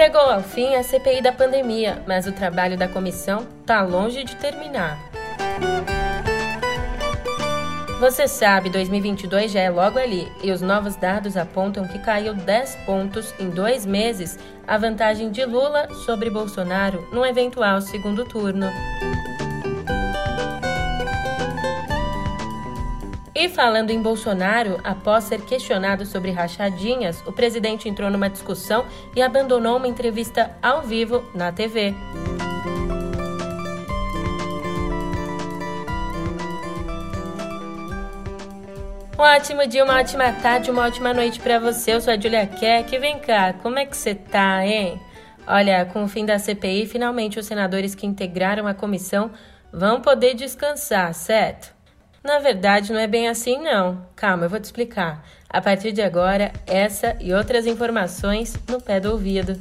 Chegou ao fim a CPI da pandemia, mas o trabalho da comissão está longe de terminar. Você sabe, 2022 já é logo ali, e os novos dados apontam que caiu 10 pontos em 2 meses a vantagem de Lula sobre Bolsonaro num eventual segundo turno. E falando em Bolsonaro, após ser questionado sobre rachadinhas, o presidente entrou numa discussão e abandonou uma entrevista ao vivo na TV. Um ótimo dia, uma ótima tarde, uma ótima noite pra você. Eu sou a Julia Kek. Vem cá, como é que você tá, hein? Olha, com o fim da CPI, finalmente os senadores que integraram a comissão vão poder descansar, certo? Na verdade, não é bem assim, não. Calma, eu vou te explicar. A partir de agora, essa e outras informações no pé do ouvido.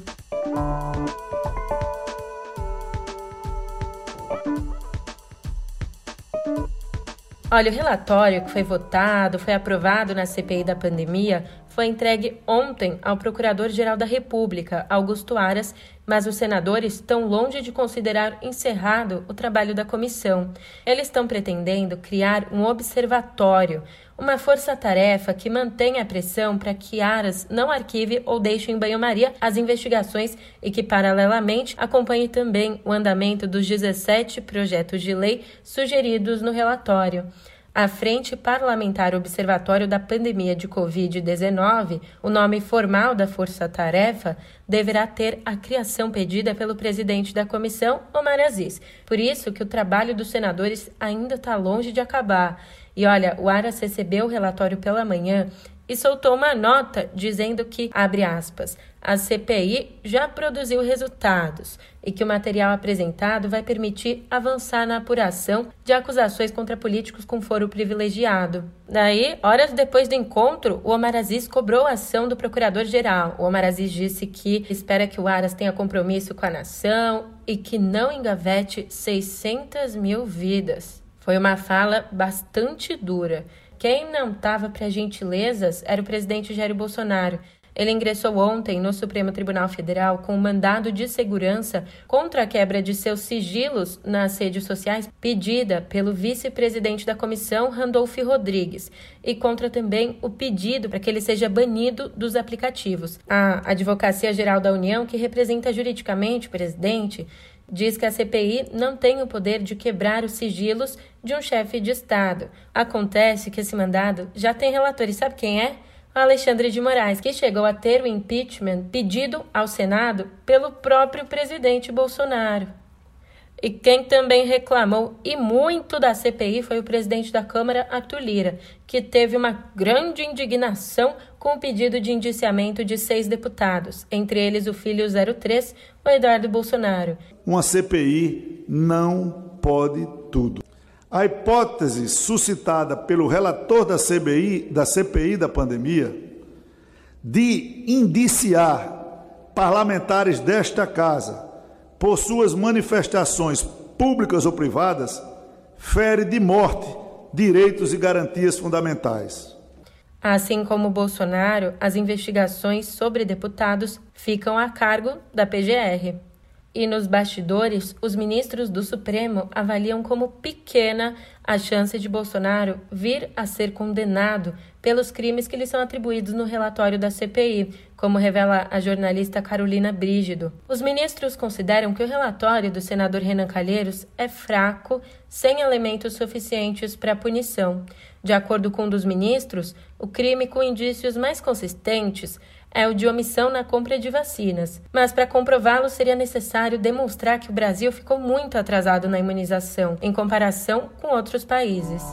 Olha, o relatório que foi votado, foi aprovado na CPI da pandemia, foi entregue ontem ao Procurador-Geral da República, Augusto Aras, mas os senadores estão longe de considerar encerrado o trabalho da comissão. Eles estão pretendendo criar um observatório, uma força-tarefa que mantenha a pressão para que Aras não arquive ou deixe em banho-maria as investigações e que, paralelamente, acompanhe também o andamento dos 17 projetos de lei sugeridos no relatório. A Frente Parlamentar Observatório da Pandemia de Covid-19, o nome formal da força-tarefa, deverá ter a criação pedida pelo presidente da comissão, Omar Aziz. Por isso que o trabalho dos senadores ainda está longe de acabar. E olha, o Aras recebeu o relatório pela manhã e soltou uma nota dizendo que, abre aspas, a CPI já produziu resultados e que o material apresentado vai permitir avançar na apuração de acusações contra políticos com foro privilegiado. Daí, horas depois do encontro, o Omar Aziz cobrou a ação do procurador-geral. O Omar Aziz disse que espera que o Aras tenha compromisso com a nação e que não engavete 600 mil vidas. Foi uma fala bastante dura. Quem não estava para gentilezas era o presidente Jair Bolsonaro. Ele ingressou ontem no Supremo Tribunal Federal com um mandado de segurança contra a quebra de seus sigilos nas redes sociais pedida pelo vice-presidente da comissão, Randolfe Rodrigues, e contra também o pedido para que ele seja banido dos aplicativos. A Advocacia-Geral da União, que representa juridicamente o presidente, diz que a CPI não tem o poder de quebrar os sigilos de um chefe de Estado. Acontece que esse mandado já tem relator, e sabe quem é? O Alexandre de Moraes, que chegou a ter o impeachment pedido ao Senado pelo próprio presidente Bolsonaro. E quem também reclamou, e muito, da CPI foi o presidente da Câmara, Arthur Lira, que teve uma grande indignação com o pedido de indiciamento de 6 deputados, entre eles o filho 03, o Eduardo Bolsonaro. Uma CPI não pode tudo. A hipótese suscitada pelo relator da CPI da pandemia de indiciar parlamentares desta casa por suas manifestações públicas ou privadas, fere de morte direitos e garantias fundamentais. Assim como Bolsonaro, as investigações sobre deputados ficam a cargo da PGR. E nos bastidores, os ministros do Supremo avaliam como pequena a chance de Bolsonaro vir a ser condenado pelos crimes que lhe são atribuídos no relatório da CPI, como revela a jornalista Carolina Brígido. Os ministros consideram que o relatório do senador Renan Calheiros é fraco, sem elementos suficientes para a punição. De acordo com um dos ministros, o crime com indícios mais consistentes é o de omissão na compra de vacinas. Mas para comprová-lo, seria necessário demonstrar que o Brasil ficou muito atrasado na imunização, em comparação com outros países.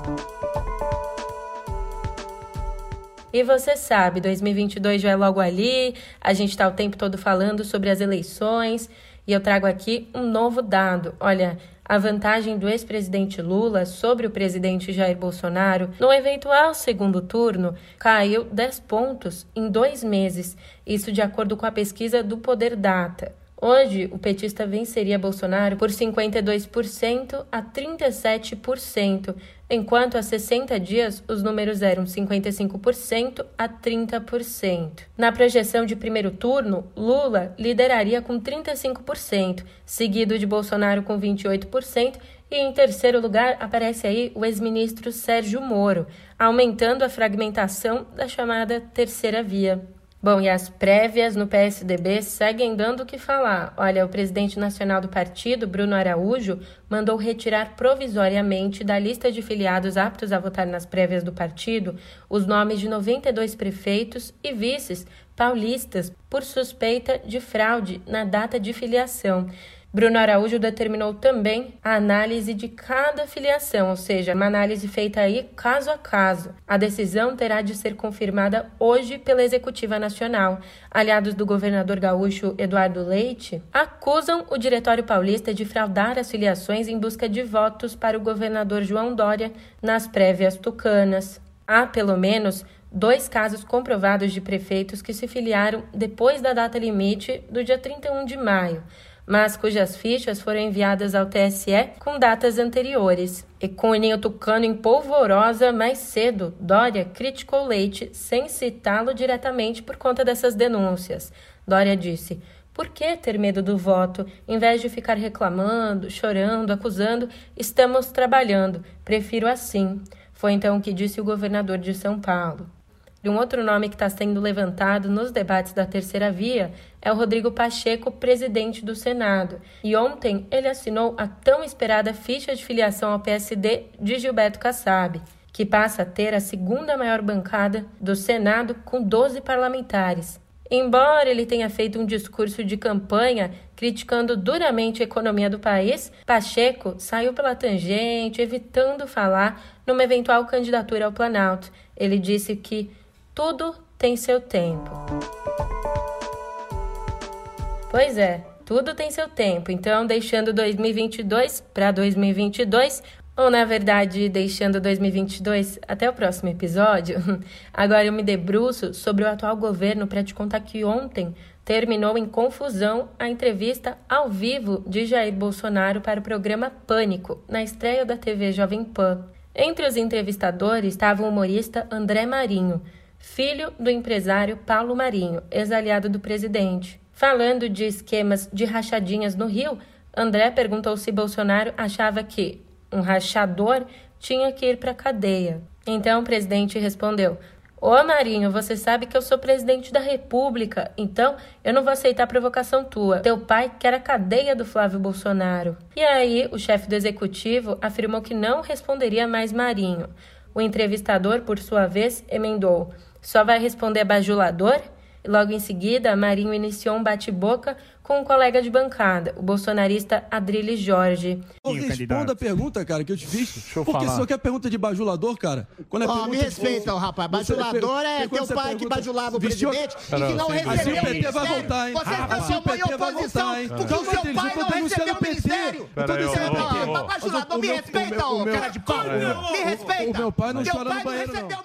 E você sabe, 2022 já é logo ali, a gente está o tempo todo falando sobre as eleições, e eu trago aqui um novo dado. Olha, a vantagem do ex-presidente Lula sobre o presidente Jair Bolsonaro no eventual segundo turno caiu 10 pontos em 2 meses, isso de acordo com a pesquisa do Poder Data. Hoje, o petista venceria Bolsonaro por 52% a 37%, enquanto há 60 dias os números eram 55% a 30%. Na projeção de primeiro turno, Lula lideraria com 35%, seguido de Bolsonaro com 28%, e em terceiro lugar aparece aí o ex-ministro Sérgio Moro, aumentando a fragmentação da chamada terceira via. Bom, e as prévias no PSDB seguem dando o que falar. Olha, o presidente nacional do partido, Bruno Araújo, mandou retirar provisoriamente da lista de filiados aptos a votar nas prévias do partido os nomes de 92 prefeitos e vices paulistas por suspeita de fraude na data de filiação. Bruno Araújo determinou também a análise de cada filiação, ou seja, uma análise feita aí caso a caso. A decisão terá de ser confirmada hoje pela Executiva Nacional. Aliados do governador gaúcho Eduardo Leite acusam o Diretório Paulista de fraudar as filiações em busca de votos para o governador João Dória nas prévias tucanas. Há, pelo menos, 2 casos comprovados de prefeitos que se filiaram depois da data limite do dia 31 de maio. Mas cujas fichas foram enviadas ao TSE com datas anteriores. E com o ninho tucano em polvorosa, mais cedo, Dória criticou Leite sem citá-lo diretamente por conta dessas denúncias. Dória disse: "Por que ter medo do voto? Em vez de ficar reclamando, chorando, acusando, estamos trabalhando. Prefiro assim." Foi então o que disse o governador de São Paulo. Um outro nome que está sendo levantado nos debates da terceira via é o Rodrigo Pacheco, presidente do Senado. E ontem ele assinou a tão esperada ficha de filiação ao PSD de Gilberto Kassab, que passa a ter a segunda maior bancada do Senado com 12 parlamentares. Embora ele tenha feito um discurso de campanha criticando duramente a economia do país, Pacheco saiu pela tangente, evitando falar numa eventual candidatura ao Planalto. Ele disse que tudo tem seu tempo. Pois é, tudo tem seu tempo. Então, deixando 2022 para 2022, ou na verdade, deixando 2022 até o próximo episódio, agora eu me debruço sobre o atual governo para te contar que ontem terminou em confusão a entrevista ao vivo de Jair Bolsonaro para o programa Pânico, na estreia da TV Jovem Pan. Entre os entrevistadores estava o humorista André Marinho, filho do empresário Paulo Marinho, ex-aliado do presidente. Falando de esquemas de rachadinhas no Rio, André perguntou se Bolsonaro achava que um rachador tinha que ir para a cadeia. Então o presidente respondeu: "Ô Marinho, você sabe que eu sou presidente da República, então eu não vou aceitar a provocação tua. Teu pai quer a cadeia do Flávio Bolsonaro." E aí o chefe do executivo afirmou que não responderia mais Marinho. O entrevistador, por sua vez, emendou: "Só vai responder bajulador?" Logo em seguida, Marinho iniciou um bate-boca com um colega de bancada, o bolsonarista Adriles Jorge. Responda a pergunta, cara, que eu te fiz. Porque só que é pergunta de bajulador, cara. Quando é pergunta me respeita, de... rapaz. Bajulador é teu pai pergunta... que bajulava o presidente e que não recebeu o ministério. Vai voltar, hein? Vocês transformam em oposição porque o seu pai não recebeu o ministério. Eu tô dizendo pra bajulador, me respeita, ô cara de pau. Me respeita. Meu pai não chora no banheiro, não.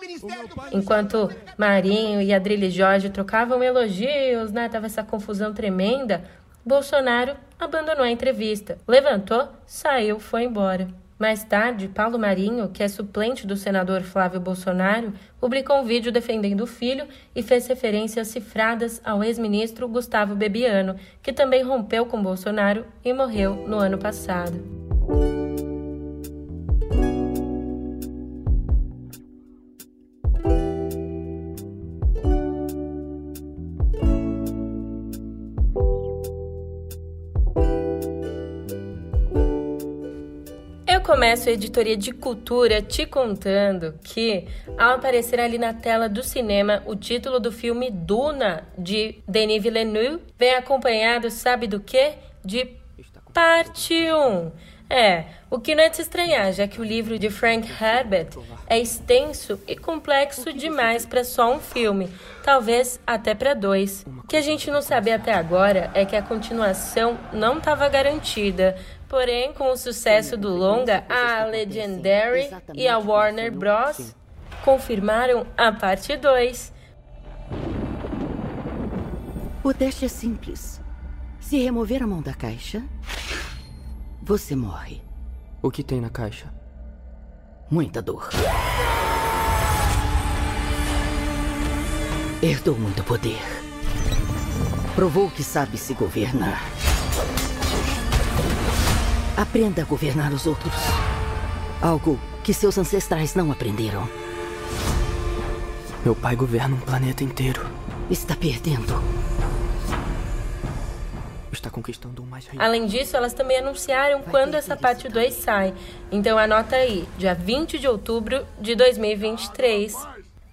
Enquanto Marinho e Adriles Jorge trocavam elogios, né? Tava essa confusão tremenda. Bolsonaro abandonou a entrevista, levantou, saiu, foi embora. Mais tarde, Paulo Marinho, que é suplente do senador Flávio Bolsonaro, publicou um vídeo defendendo o filho e fez referências cifradas ao ex-ministro Gustavo Bebiano, que também rompeu com Bolsonaro e morreu no ano passado. Começo a editoria de cultura te contando que, ao aparecer ali na tela do cinema, o título do filme Duna, de Denis Villeneuve, vem acompanhado, sabe do quê? De parte 1. O que não é de se estranhar, já que o livro de Frank Herbert é extenso e complexo demais para só um filme, talvez até para 2. O que a gente não sabia até agora é que a continuação não estava garantida. Porém, com o sucesso do longa, a Legendary e a Warner Bros. Confirmaram a parte 2. O teste é simples. Se remover a mão da caixa, você morre. O que tem na caixa? Muita dor. Herdou muito poder. Provou que sabe se governar. Aprenda a governar os outros. Algo que seus ancestrais não aprenderam. Meu pai governa um planeta inteiro. Está perdendo. Está conquistando um mais... Além disso, elas também anunciaram quando essa parte 2 sai. Então anota aí, dia 20 de outubro de 2023.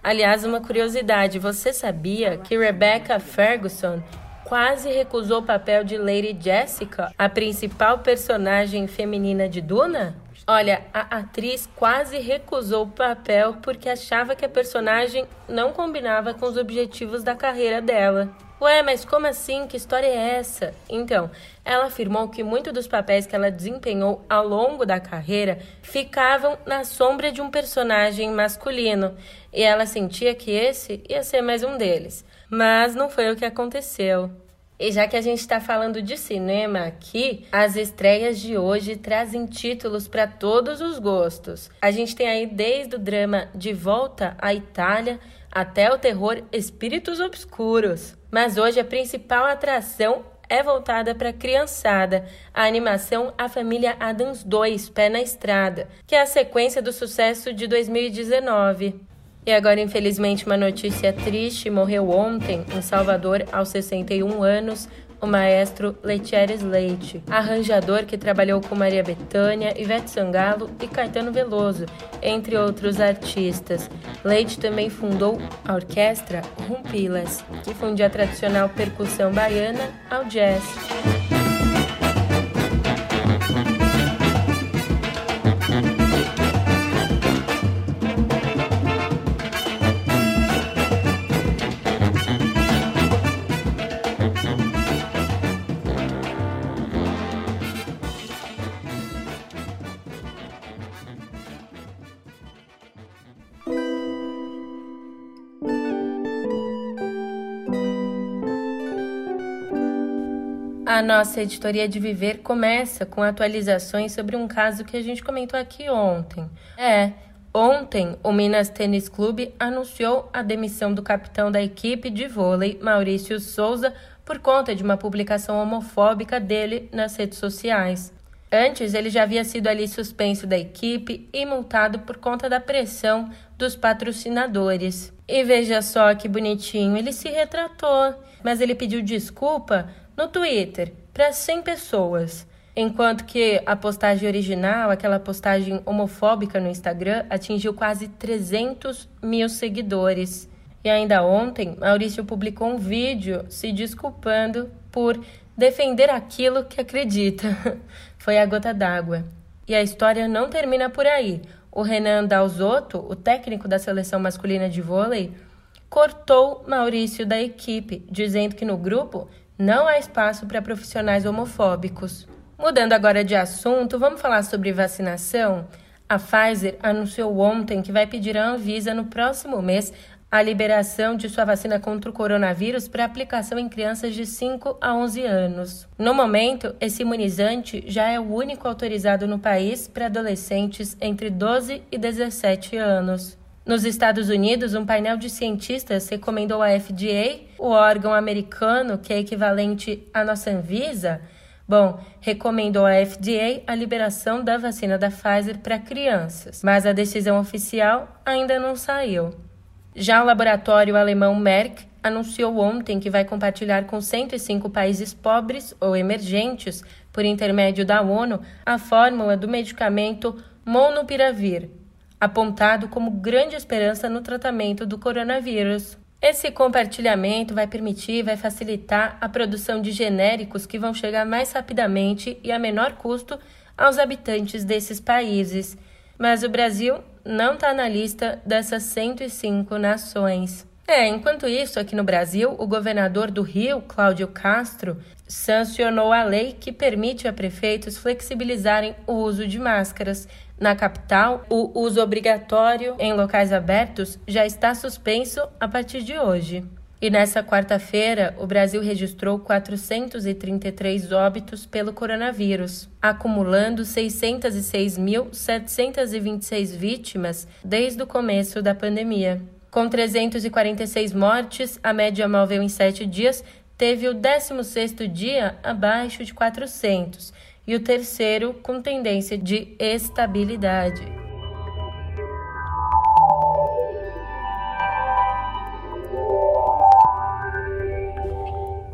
Aliás, uma curiosidade, você sabia que Rebecca Ferguson quase recusou o papel de Lady Jessica, a principal personagem feminina de Duna? Olha, a atriz quase recusou o papel porque achava que a personagem não combinava com os objetivos da carreira dela. Ué, mas como assim? Que história é essa? Então, ela afirmou que muitos dos papéis que ela desempenhou ao longo da carreira ficavam na sombra de um personagem masculino, e ela sentia que esse ia ser mais um deles. Mas não foi o que aconteceu. E já que a gente está falando de cinema aqui, as estreias de hoje trazem títulos para todos os gostos. A gente tem aí desde o drama De Volta à Itália até o terror Espíritos Obscuros. Mas hoje a principal atração é voltada para a criançada, a animação A Família Addams 2, Pé na Estrada, que é a sequência do sucesso de 2019. E agora, infelizmente, uma notícia triste. Morreu ontem, em Salvador, aos 61 anos, o maestro Adriles Leite, arranjador que trabalhou com Maria Bethânia, Ivete Sangalo e Caetano Veloso, entre outros artistas. Leite também fundou a orquestra Rumpilas, que fundia a tradicional percussão baiana ao jazz. A nossa editoria de viver começa com atualizações sobre um caso que a gente comentou aqui ontem. Ontem o Minas Tênis Clube anunciou a demissão do capitão da equipe de vôlei, Maurício Souza, por conta de uma publicação homofóbica dele nas redes sociais. Antes, ele já havia sido ali suspenso da equipe e multado por conta da pressão dos patrocinadores. E veja só que bonitinho, ele se retratou, mas ele pediu desculpa no Twitter, para 100 pessoas. Enquanto que a postagem original, aquela postagem homofóbica no Instagram, atingiu quase 300 mil seguidores. E ainda ontem, Maurício publicou um vídeo se desculpando por defender aquilo que acredita. Foi a gota d'água. E a história não termina por aí. O Renan Dalzotto, o técnico da seleção masculina de vôlei, cortou Maurício da equipe, dizendo que no grupo não há espaço para profissionais homofóbicos. Mudando agora de assunto, vamos falar sobre vacinação? A Pfizer anunciou ontem que vai pedir à Anvisa no próximo mês a liberação de sua vacina contra o coronavírus para aplicação em crianças de 5 a 11 anos. No momento, esse imunizante já é o único autorizado no país para adolescentes entre 12 e 17 anos. Nos Estados Unidos, um painel de cientistas recomendou à FDA, o órgão americano que é equivalente à nossa Anvisa, recomendou à FDA a liberação da vacina da Pfizer para crianças, mas a decisão oficial ainda não saiu. Já o laboratório alemão Merck anunciou ontem que vai compartilhar com 105 países pobres ou emergentes, por intermédio da ONU, a fórmula do medicamento Monopiravir, apontado como grande esperança no tratamento do coronavírus. Esse compartilhamento vai facilitar a produção de genéricos que vão chegar mais rapidamente e a menor custo aos habitantes desses países. Mas o Brasil não está na lista dessas 105 nações. Enquanto isso, aqui no Brasil, o governador do Rio, Cláudio Castro, sancionou a lei que permite a prefeitos flexibilizarem o uso de máscaras. Na capital, o uso obrigatório em locais abertos já está suspenso a partir de hoje. E nessa quarta-feira, o Brasil registrou 433 óbitos pelo coronavírus, acumulando 606.726 vítimas desde o começo da pandemia. Com 346 mortes, a média móvel em 7 dias teve o 16º dia abaixo de 400 e o terceiro com tendência de estabilidade.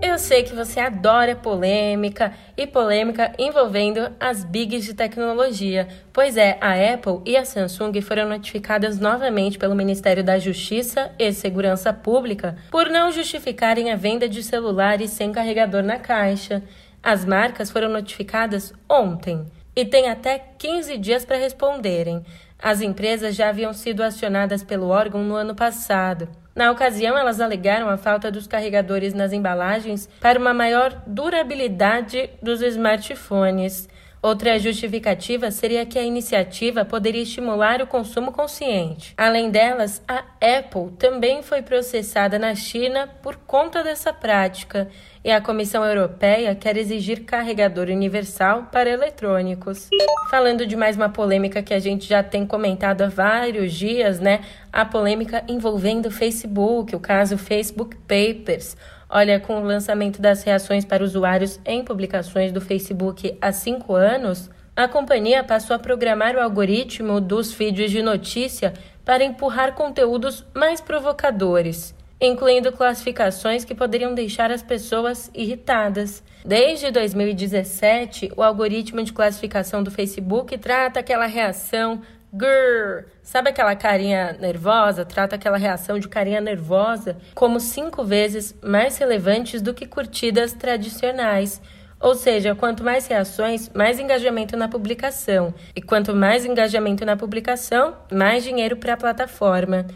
Eu sei que você adora polêmica e polêmica envolvendo as bigs de tecnologia. Pois é, a Apple e a Samsung foram notificadas novamente pelo Ministério da Justiça e Segurança Pública por não justificarem a venda de celulares sem carregador na caixa. As marcas foram notificadas ontem e têm até 15 dias para responderem. As empresas já haviam sido acionadas pelo órgão no ano passado. Na ocasião, elas alegaram a falta dos carregadores nas embalagens para uma maior durabilidade dos smartphones. Outra justificativa seria que a iniciativa poderia estimular o consumo consciente. Além delas, a Apple também foi processada na China por conta dessa prática, e a Comissão Europeia quer exigir carregador universal para eletrônicos. Falando de mais uma polêmica que a gente já tem comentado há vários dias, né? A polêmica envolvendo o Facebook, o caso Facebook Papers. Olha, com o lançamento das reações para usuários em publicações do Facebook há 5 anos, a companhia passou a programar o algoritmo dos feeds de notícia para empurrar conteúdos mais provocadores, incluindo classificações que poderiam deixar as pessoas irritadas. Desde 2017, o algoritmo de classificação do Facebook trata aquela reação grrr, sabe aquela carinha nervosa? Trata aquela reação de carinha nervosa como 5 vezes mais relevantes do que curtidas tradicionais. Ou seja, quanto mais reações, mais engajamento na publicação. E quanto mais engajamento na publicação, mais dinheiro para a plataforma.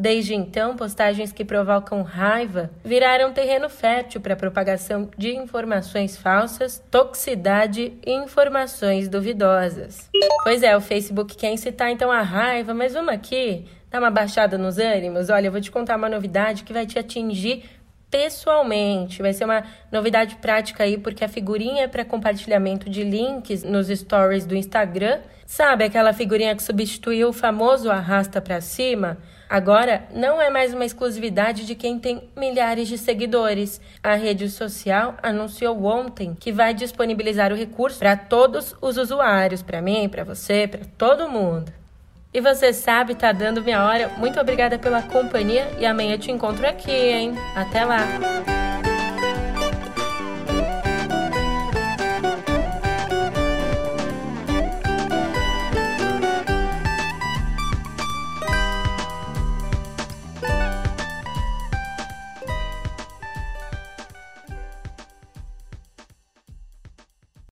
Desde então, postagens que provocam raiva viraram terreno fértil para a propagação de informações falsas, toxicidade e informações duvidosas. Pois é, o Facebook quer incitar então a raiva, mas vamos aqui dar uma baixada nos ânimos? Olha, eu vou te contar uma novidade que vai te atingir pessoalmente. Vai ser uma novidade prática aí, porque a figurinha para compartilhamento de links nos stories do Instagram, sabe aquela figurinha que substituiu o famoso arrasta para cima? Agora, não é mais uma exclusividade de quem tem milhares de seguidores. A rede social anunciou ontem que vai disponibilizar o recurso para todos os usuários, para mim, para você, para todo mundo. E você sabe, tá dando minha hora. Muito obrigada pela companhia e amanhã eu te encontro aqui, hein? Até lá!